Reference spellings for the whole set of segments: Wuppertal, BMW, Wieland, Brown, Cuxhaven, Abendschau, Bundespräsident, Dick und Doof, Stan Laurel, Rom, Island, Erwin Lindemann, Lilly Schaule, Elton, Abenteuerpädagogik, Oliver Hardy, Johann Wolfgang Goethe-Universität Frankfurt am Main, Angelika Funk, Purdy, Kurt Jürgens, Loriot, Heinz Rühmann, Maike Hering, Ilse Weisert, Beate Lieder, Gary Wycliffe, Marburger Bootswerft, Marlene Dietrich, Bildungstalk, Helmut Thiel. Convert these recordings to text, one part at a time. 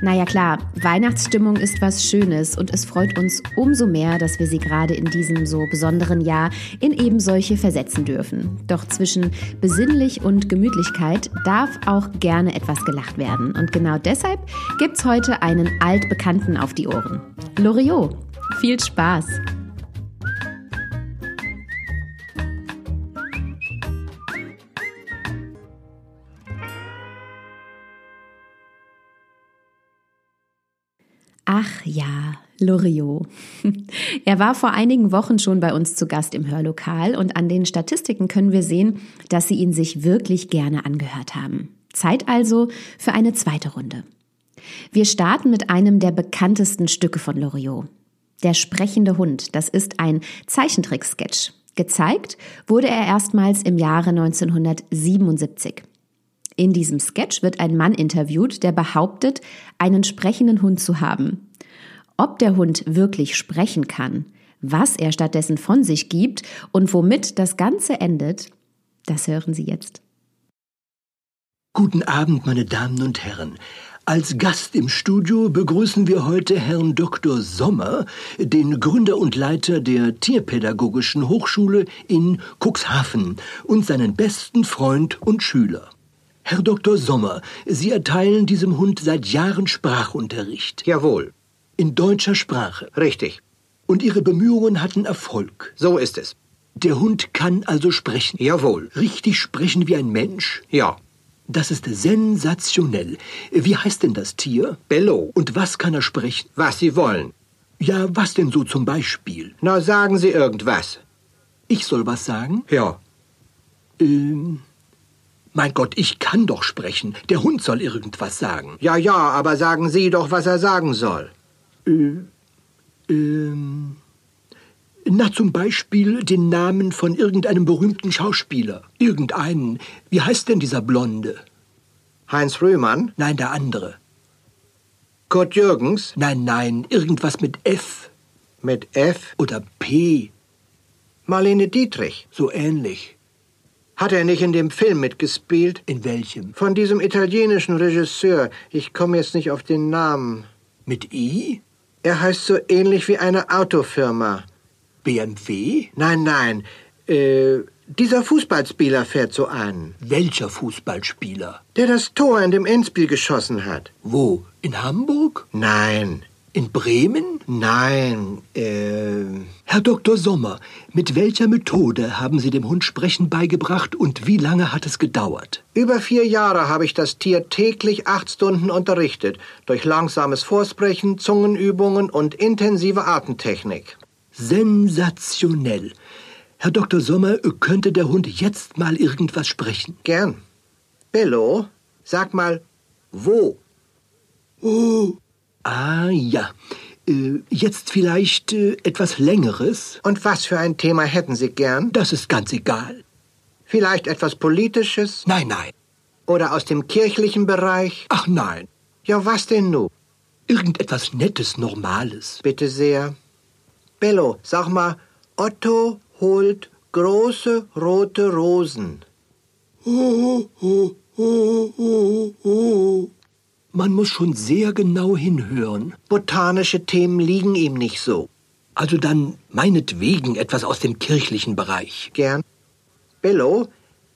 Naja klar, Weihnachtsstimmung ist was Schönes und es freut uns umso mehr, dass wir sie gerade in diesem so besonderen Jahr in eben solche versetzen dürfen. Doch zwischen Besinnlich und Gemütlichkeit darf auch gerne etwas gelacht werden. Und genau deshalb gibt's heute einen Altbekannten auf die Ohren. Loriot, viel Spaß! Ach ja, Loriot. Er war vor einigen Wochen schon bei uns zu Gast im Hörlokal und an den Statistiken können wir sehen, dass Sie ihn sich wirklich gerne angehört haben. Zeit also für eine zweite Runde. Wir starten mit einem der bekanntesten Stücke von Loriot. Der sprechende Hund, das ist ein Zeichentrick-Sketch. Gezeigt wurde er erstmals im Jahre 1977. In diesem Sketch wird ein Mann interviewt, der behauptet, einen sprechenden Hund zu haben. Ob der Hund wirklich sprechen kann, was er stattdessen von sich gibt und womit das Ganze endet, das hören Sie jetzt. Guten Abend, meine Damen und Herren. Als Gast im Studio begrüßen wir heute Herrn Dr. Sommer, den Gründer und Leiter der Tierpädagogischen Hochschule in Cuxhaven und seinen besten Freund und Schüler. Herr Dr. Sommer, Sie erteilen diesem Hund seit Jahren Sprachunterricht. Jawohl. In deutscher Sprache. Richtig. Und Ihre Bemühungen hatten Erfolg. So ist es. Der Hund kann also sprechen. Jawohl. Richtig sprechen wie ein Mensch? Ja. Das ist sensationell. Wie heißt denn das Tier? Bello. Und was kann er sprechen? Was Sie wollen. Ja, was denn so zum Beispiel? Na, sagen Sie irgendwas. Ich soll was sagen? Ja. Mein Gott, ich kann doch sprechen. Der Hund soll irgendwas sagen. Ja, ja, aber sagen Sie doch, was er sagen soll. Na, zum Beispiel den Namen von irgendeinem berühmten Schauspieler. Irgendeinen. Wie heißt denn dieser Blonde? Heinz Rühmann? Nein, der andere. Kurt Jürgens? Nein, irgendwas mit F. Mit F? Oder P. Marlene Dietrich? So ähnlich. Hat er nicht in dem Film mitgespielt? In welchem? Von diesem italienischen Regisseur. Ich komme jetzt nicht auf den Namen. Mit I? Er heißt so ähnlich wie eine Autofirma. BMW? Nein. Dieser Fußballspieler fährt so an. Welcher Fußballspieler? Der das Tor in dem Endspiel geschossen hat. Wo? In Hamburg? Nein. In Bremen? Nein, Herr Dr. Sommer, mit welcher Methode haben Sie dem Hund Sprechen beigebracht und wie lange hat es gedauert? Über 4 Jahre habe ich das Tier täglich 8 Stunden unterrichtet, durch langsames Vorsprechen, Zungenübungen und intensive Atemtechnik. Sensationell. Herr Dr. Sommer, könnte der Hund jetzt mal irgendwas sprechen? Gern. Bello, sag mal, wo? Oh. Ah, ja. Jetzt vielleicht etwas Längeres. Und was für ein Thema hätten Sie gern? Das ist ganz egal. Vielleicht etwas Politisches? Nein. Oder aus dem kirchlichen Bereich? Ach nein. Ja, was denn nun? Irgendetwas Nettes, Normales. Bitte sehr. Bello, sag mal, Otto holt große rote Rosen. Man muss schon sehr genau hinhören. Botanische Themen liegen ihm nicht so. Also dann meinetwegen etwas aus dem kirchlichen Bereich. Gern. Bello,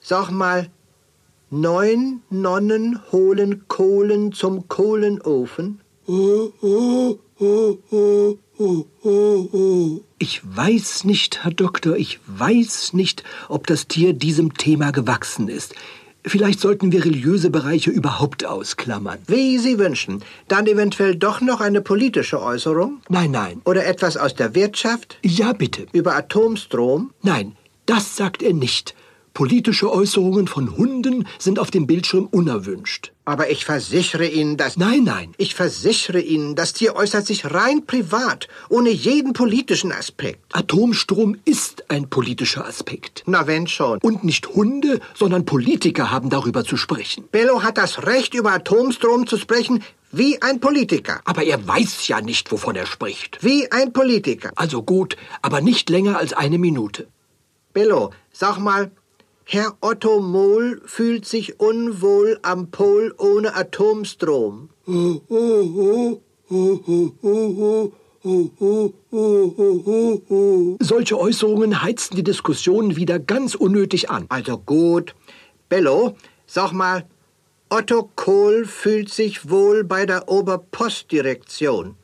sag mal, 9 Nonnen holen Kohlen zum Kohlenofen. Ich weiß nicht, Herr Doktor, ich weiß nicht, ob das Tier diesem Thema gewachsen ist. Vielleicht sollten wir religiöse Bereiche überhaupt ausklammern. Wie Sie wünschen. Dann eventuell doch noch eine politische Äußerung? Nein. Oder etwas aus der Wirtschaft? Ja, bitte. Über Atomstrom? Nein, das sagt er nicht. Politische Äußerungen von Hunden sind auf dem Bildschirm unerwünscht. Aber ich versichere Ihnen, dass... Nein, nein. Ich versichere Ihnen, das Tier äußert sich rein privat, ohne jeden politischen Aspekt. Atomstrom ist ein politischer Aspekt. Na, wenn schon. Und nicht Hunde, sondern Politiker haben darüber zu sprechen. Bello hat das Recht, über Atomstrom zu sprechen, wie ein Politiker. Aber er weiß ja nicht, wovon er spricht. Wie ein Politiker. Also gut, aber nicht länger als eine Minute. Bello, sag mal, Herr Otto Mohl fühlt sich unwohl am Pol ohne Atomstrom. Solche Äußerungen heizen die Diskussion wieder ganz unnötig an. Also gut. Bello, sag mal, Otto Kohl fühlt sich wohl bei der Oberpostdirektion.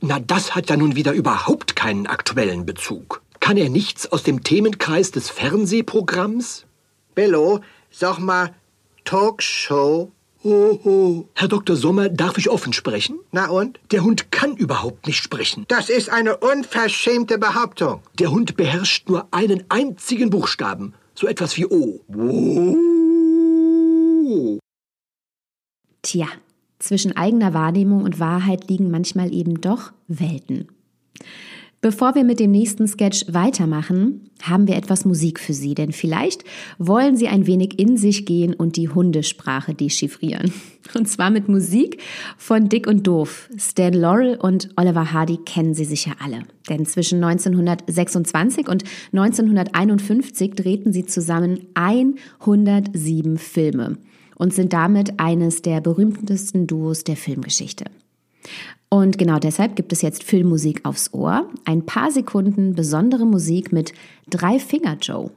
Na, das hat ja nun wieder überhaupt keinen aktuellen Bezug. Kann er nichts aus dem Themenkreis des Fernsehprogramms? Bello, sag mal, Talkshow. Herr Dr. Sommer, darf ich offen sprechen? Na und? Der Hund kann überhaupt nicht sprechen. Das ist eine unverschämte Behauptung. Der Hund beherrscht nur einen einzigen Buchstaben. So etwas wie O. Wow. Tja, zwischen eigener Wahrnehmung und Wahrheit liegen manchmal eben doch Welten. Bevor wir mit dem nächsten Sketch weitermachen, haben wir etwas Musik für Sie, denn vielleicht wollen Sie ein wenig in sich gehen und die Hundesprache dechiffrieren. Und zwar mit Musik von Dick und Doof. Stan Laurel und Oliver Hardy kennen Sie sicher alle, denn zwischen 1926 und 1951 drehten sie zusammen 107 Filme und sind damit eines der berühmtesten Duos der Filmgeschichte. Und genau deshalb gibt es jetzt Filmmusik aufs Ohr. Ein paar Sekunden besondere Musik mit Drei-Finger Joe.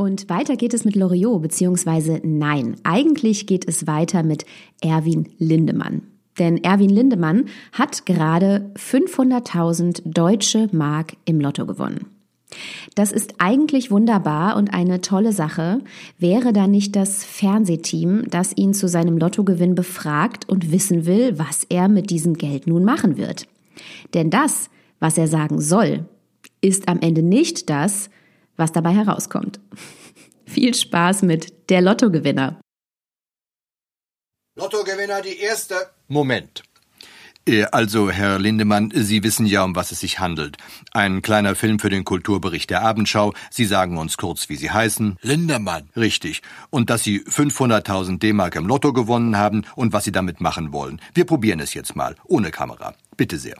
Und weiter geht es mit Loriot, beziehungsweise nein, eigentlich geht es weiter mit Erwin Lindemann. Denn Erwin Lindemann hat gerade 500.000 deutsche Mark im Lotto gewonnen. Das ist eigentlich wunderbar und eine tolle Sache, wäre da nicht das Fernsehteam, das ihn zu seinem Lottogewinn befragt und wissen will, was er mit diesem Geld nun machen wird. Denn das, was er sagen soll, ist am Ende nicht das, was dabei herauskommt. Viel Spaß mit Der Lottogewinner. Lottogewinner, die erste. Moment. Also, Herr Lindemann, Sie wissen ja, um was es sich handelt. Ein kleiner Film für den Kulturbericht der Abendschau. Sie sagen uns kurz, wie Sie heißen. Lindemann. Richtig. Und dass Sie 500.000 D-Mark im Lotto gewonnen haben und was Sie damit machen wollen. Wir probieren es jetzt mal. Ohne Kamera. Bitte sehr.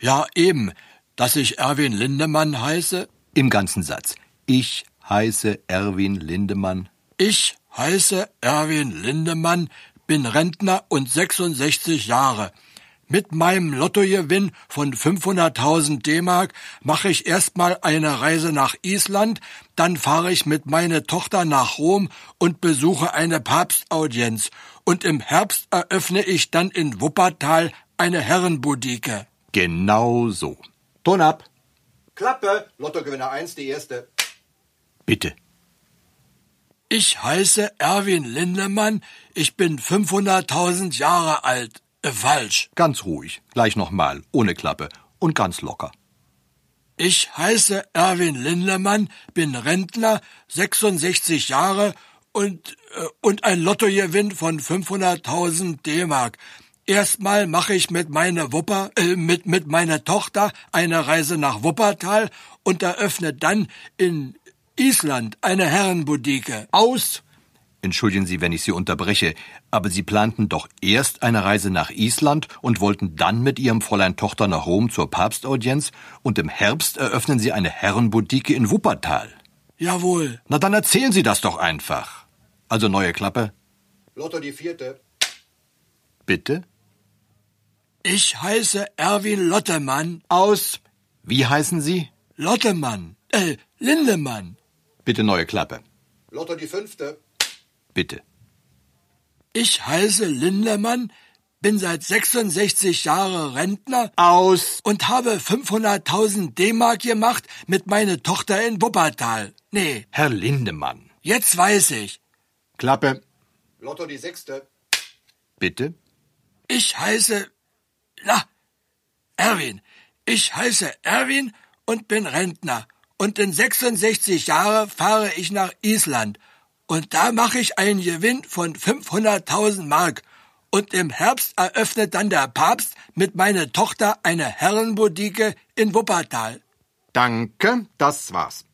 Ja, eben. Dass ich Erwin Lindemann heiße? Im ganzen Satz. Ich heiße Erwin Lindemann. Ich heiße Erwin Lindemann, bin Rentner und 66 Jahre. Mit meinem Lottogewinn von 500.000 D-Mark mache ich erstmal eine Reise nach Island, dann fahre ich mit meiner Tochter nach Rom und besuche eine Papstaudienz. Und im Herbst eröffne ich dann in Wuppertal eine Herrenboutique. Genau so. Ton ab. Klappe, Lottogewinner 1, die erste. Bitte. Ich heiße Erwin Lindemann, ich bin 500.000 Jahre alt. Falsch. Ganz ruhig, gleich nochmal, ohne Klappe und ganz locker. Ich heiße Erwin Lindemann, bin Rentner, 66 Jahre und ein Lottogewinn von 500.000 D-Mark. Erstmal mache ich mit meiner Tochter eine Reise nach Wuppertal und eröffne dann in Island eine Herrenboutique. Aus! Entschuldigen Sie, wenn ich Sie unterbreche, aber Sie planten doch erst eine Reise nach Island und wollten dann mit Ihrem Fräulein Tochter nach Rom zur Papstaudienz und im Herbst eröffnen Sie eine Herrenboutique in Wuppertal. Jawohl. Na, dann erzählen Sie das doch einfach. Also neue Klappe. Lotto die vierte. Bitte? Ich heiße Erwin Lottemann aus... Wie heißen Sie? Lottemann. Lindemann. Bitte neue Klappe. Lotto die fünfte. Bitte. Ich heiße Lindemann, bin seit 66 Jahren Rentner aus und habe 500.000 D-Mark gemacht mit meiner Tochter in Wuppertal. Nee. Herr Lindemann. Jetzt weiß ich. Klappe. Lotto die sechste. Bitte? Ich heiße... Na, Erwin. Ich heiße Erwin und bin Rentner. Und in 66 Jahren fahre ich nach Island. Und da mache ich einen Gewinn von 500.000 Mark. Und im Herbst eröffnet dann der Papst mit meiner Tochter eine Herrenboutique in Wuppertal. Danke, das war's.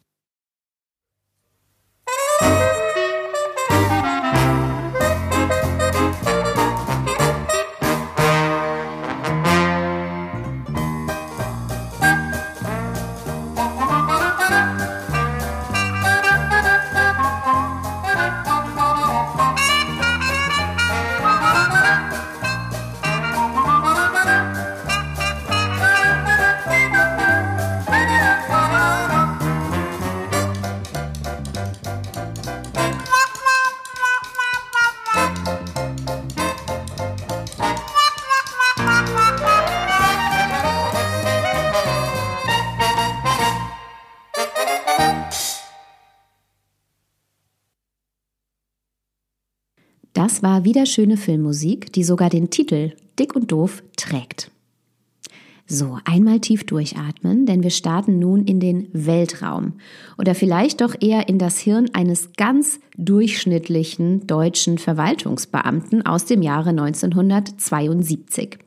Das war wieder schöne Filmmusik, die sogar den Titel Dick und Doof trägt. So, einmal tief durchatmen, denn wir starten nun in den Weltraum. Oder vielleicht doch eher in das Hirn eines ganz durchschnittlichen deutschen Verwaltungsbeamten aus dem Jahre 1972.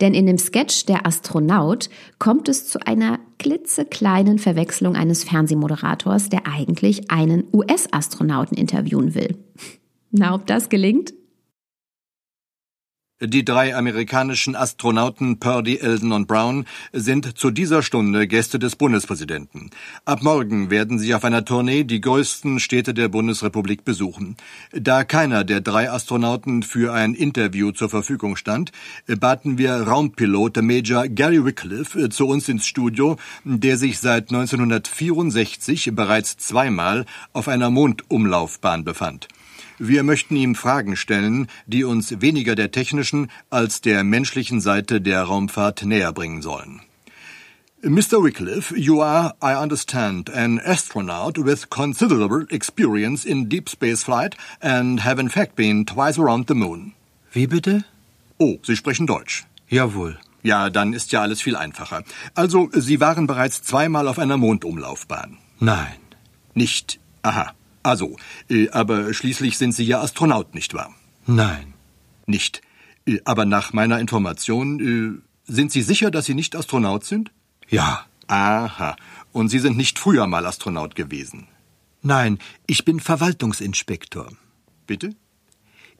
Denn in dem Sketch Der Astronaut kommt es zu einer klitzekleinen Verwechslung eines Fernsehmoderators, der eigentlich einen US-Astronauten interviewen will. Na, ob das gelingt? Die drei amerikanischen Astronauten Purdy, Elton und Brown sind zu dieser Stunde Gäste des Bundespräsidenten. Ab morgen werden sie auf einer Tournee die größten Städte der Bundesrepublik besuchen. Da keiner der drei Astronauten für ein Interview zur Verfügung stand, baten wir Raumpilot Major Gary Wycliffe zu uns ins Studio, der sich seit 1964 bereits zweimal auf einer Mondumlaufbahn befand. Wir möchten ihm Fragen stellen, die uns weniger der technischen als der menschlichen Seite der Raumfahrt näher bringen sollen. Mr. Wycliffe, you are, I understand, an astronaut with considerable experience in deep space flight and have in fact been twice around the moon. Wie bitte? Oh, Sie sprechen Deutsch. Jawohl. Ja, dann ist ja alles viel einfacher. Also, Sie waren bereits zweimal auf einer Mondumlaufbahn. Nein. Nicht. Aha. Also, aber schließlich sind Sie ja Astronaut, nicht wahr? Nein. Nicht. Aber nach meiner Information, sind Sie sicher, dass Sie nicht Astronaut sind? Ja. Aha. Und Sie sind nicht früher mal Astronaut gewesen? Nein, ich bin Verwaltungsinspektor. Bitte?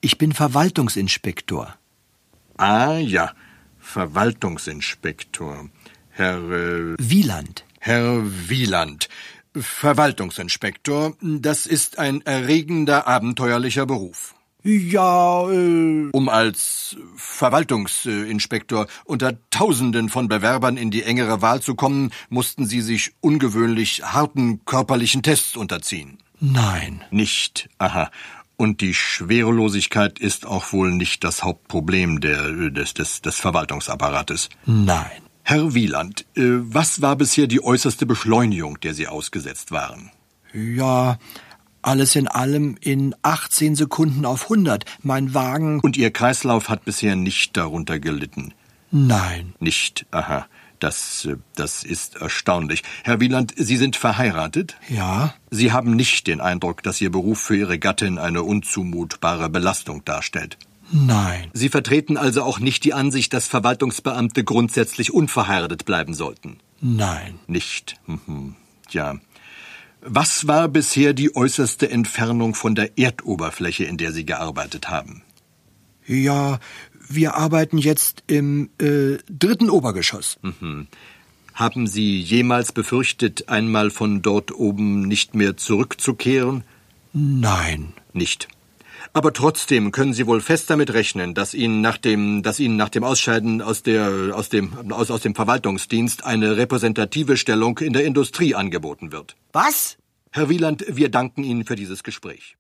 Ich bin Verwaltungsinspektor. Ah, ja. Verwaltungsinspektor. Herr... Wieland. Herr Wieland. Verwaltungsinspektor, das ist ein erregender, abenteuerlicher Beruf. Ja, Um als Verwaltungsinspektor unter Tausenden von Bewerbern in die engere Wahl zu kommen, mussten Sie sich ungewöhnlich harten körperlichen Tests unterziehen. Nein. Nicht, aha. Und die Schwerelosigkeit ist auch wohl nicht das Hauptproblem des Verwaltungsapparates. Nein. Herr Wieland, was war bisher die äußerste Beschleunigung, der Sie ausgesetzt waren? Ja, alles in allem in 18 Sekunden auf 100. Mein Wagen... Und Ihr Kreislauf hat bisher nicht darunter gelitten? Nein. Nicht, aha. Das ist erstaunlich. Herr Wieland, Sie sind verheiratet? Ja. Sie haben nicht den Eindruck, dass Ihr Beruf für Ihre Gattin eine unzumutbare Belastung darstellt? Nein. Sie vertreten also auch nicht die Ansicht, dass Verwaltungsbeamte grundsätzlich unverheiratet bleiben sollten? Nein. Nicht. Mhm. Ja. Was war bisher die äußerste Entfernung von der Erdoberfläche, in der Sie gearbeitet haben? Ja, wir arbeiten jetzt im dritten Obergeschoss. Mhm. Haben Sie jemals befürchtet, einmal von dort oben nicht mehr zurückzukehren? Nein. Nicht. Aber trotzdem können Sie wohl fest damit rechnen, dass Ihnen nach dem Ausscheiden aus dem Verwaltungsdienst eine repräsentative Stellung in der Industrie angeboten wird. Was? Herr Wieland, wir danken Ihnen für dieses Gespräch.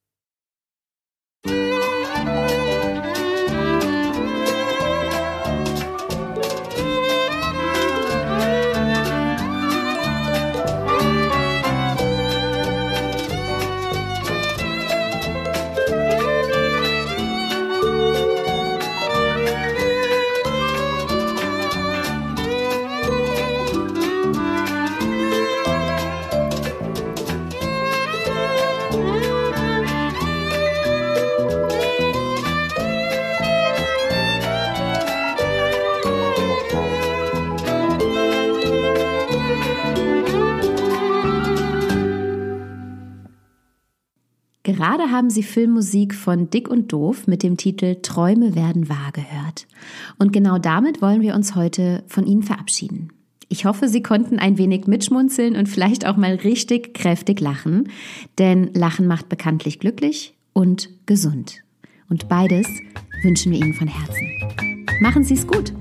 Gerade haben Sie Filmmusik von Dick und Doof mit dem Titel Träume werden wahr gehört. Und genau damit wollen wir uns heute von Ihnen verabschieden. Ich hoffe, Sie konnten ein wenig mitschmunzeln und vielleicht auch mal richtig kräftig lachen. Denn Lachen macht bekanntlich glücklich und gesund. Und beides wünschen wir Ihnen von Herzen. Machen Sie es gut!